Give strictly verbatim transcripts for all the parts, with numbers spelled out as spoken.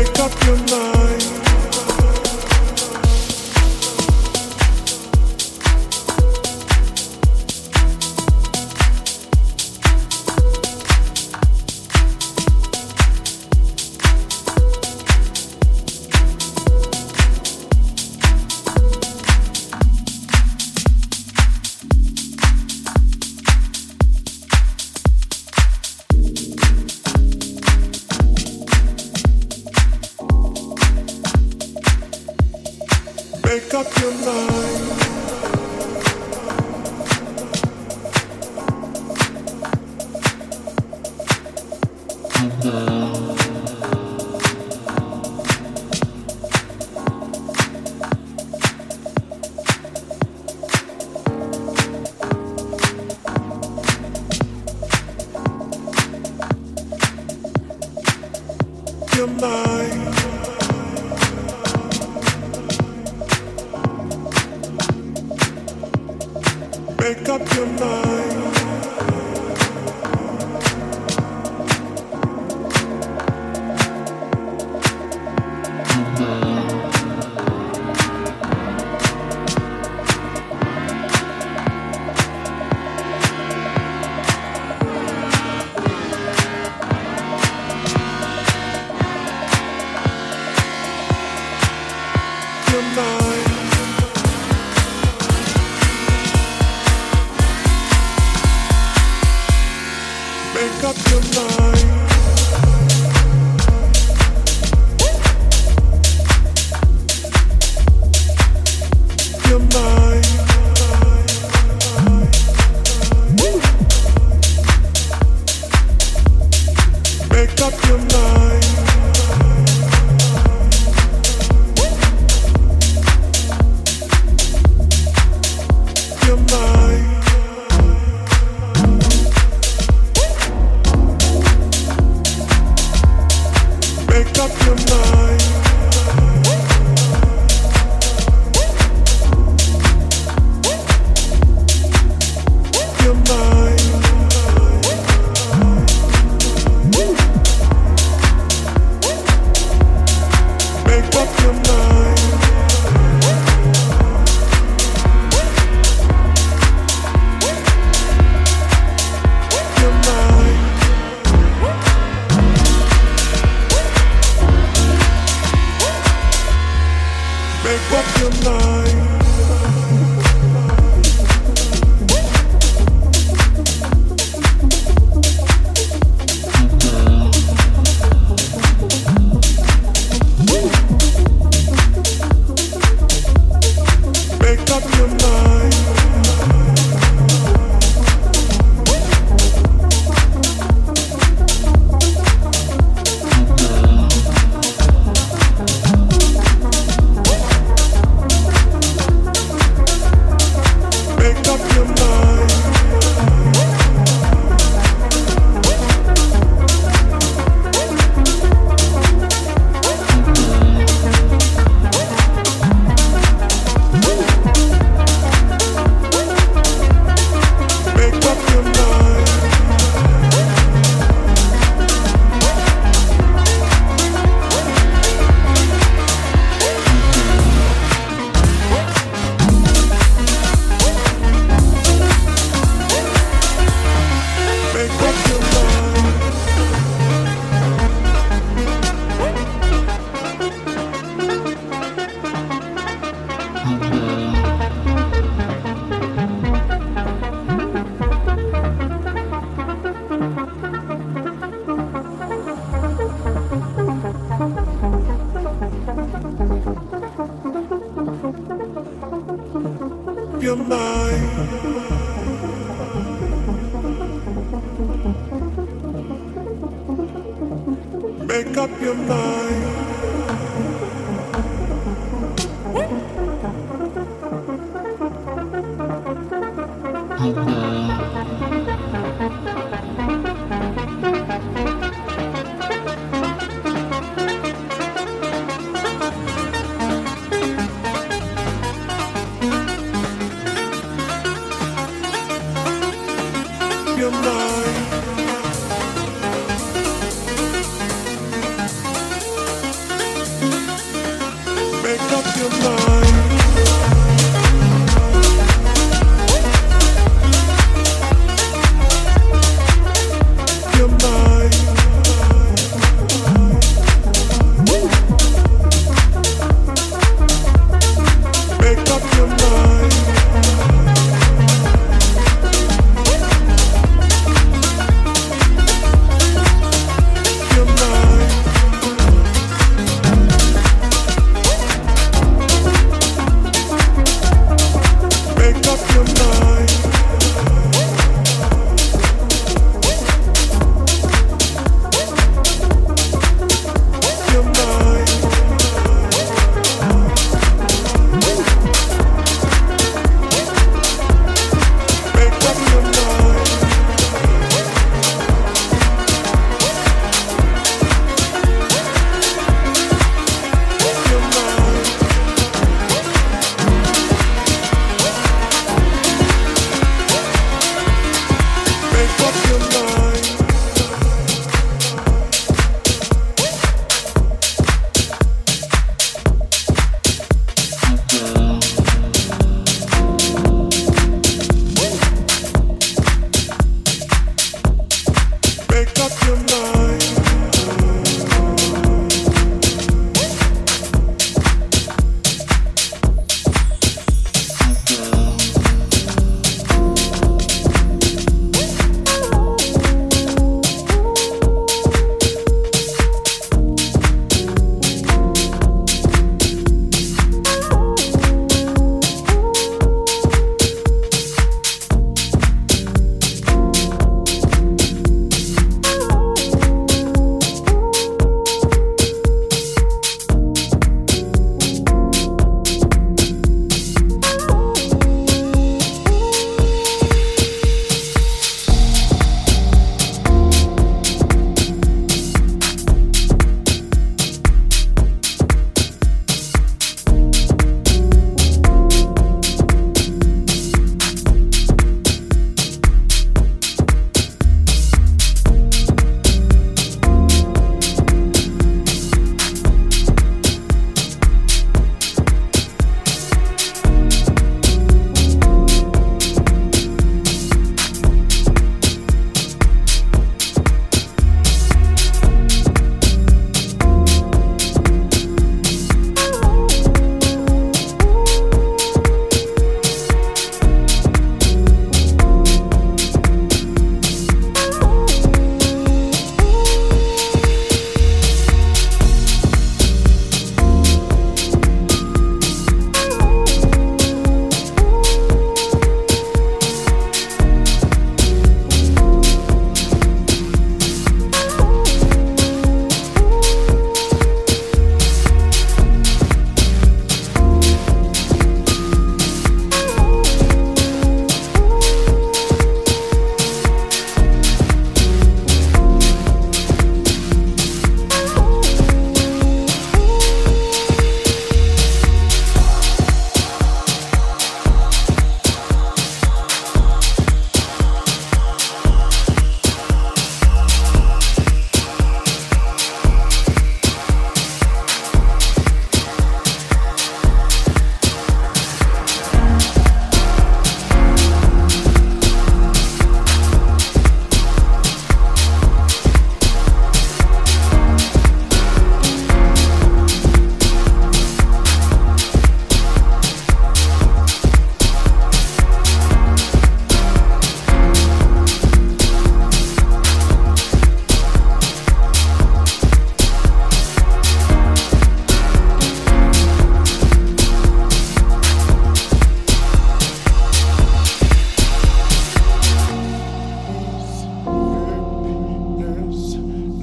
make up your mind. Your mind.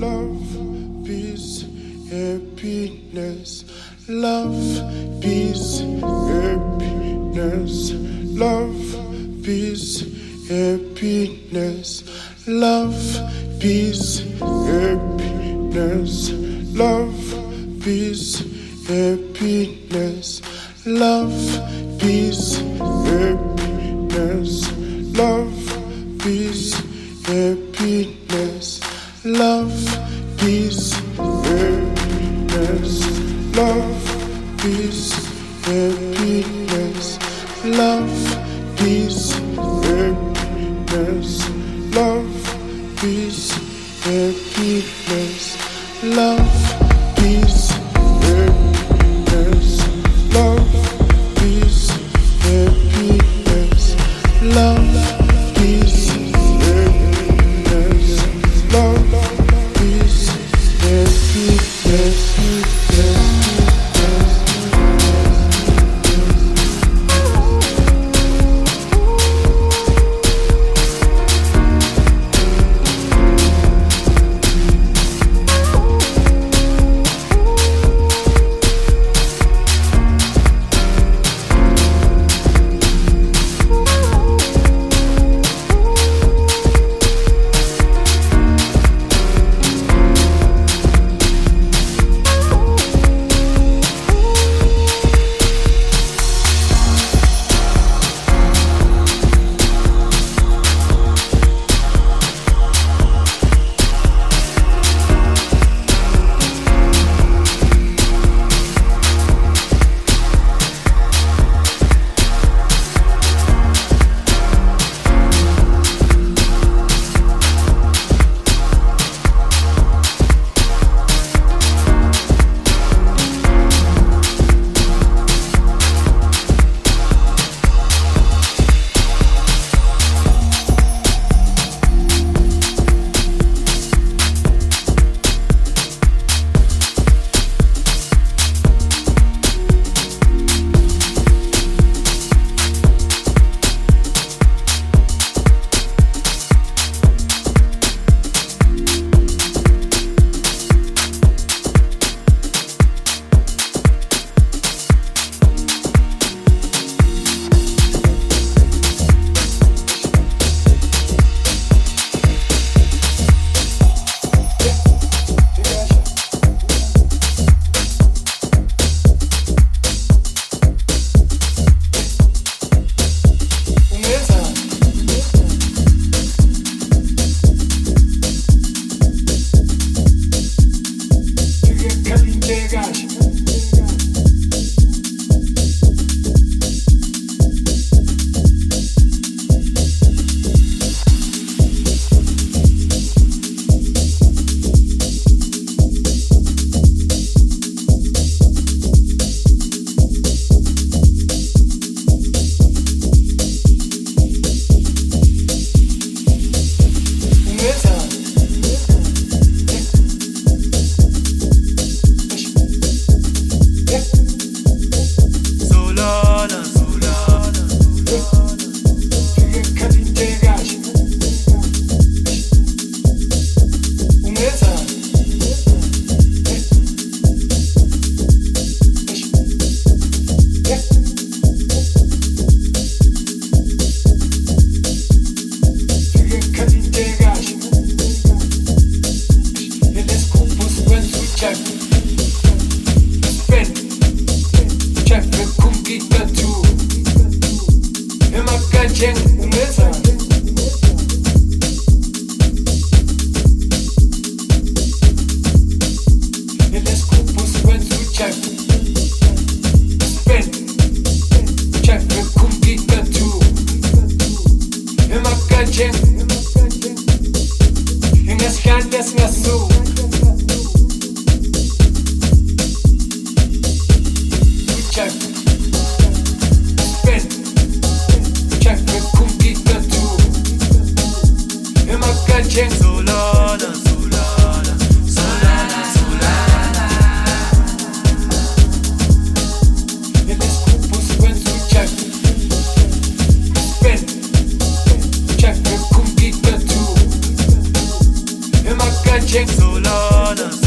Love, peace, happiness. Love, peace, happiness. Love, peace, happiness. Love, peace, happiness. Love, peace, happiness. Love, peace, happiness. Love, peace, happiness. Love, peace, happiness. Love, peace, happiness. Love, peace, happiness. Love, peace, happiness. Love, peace, happiness. Love, peace, happiness. Love. so Lord.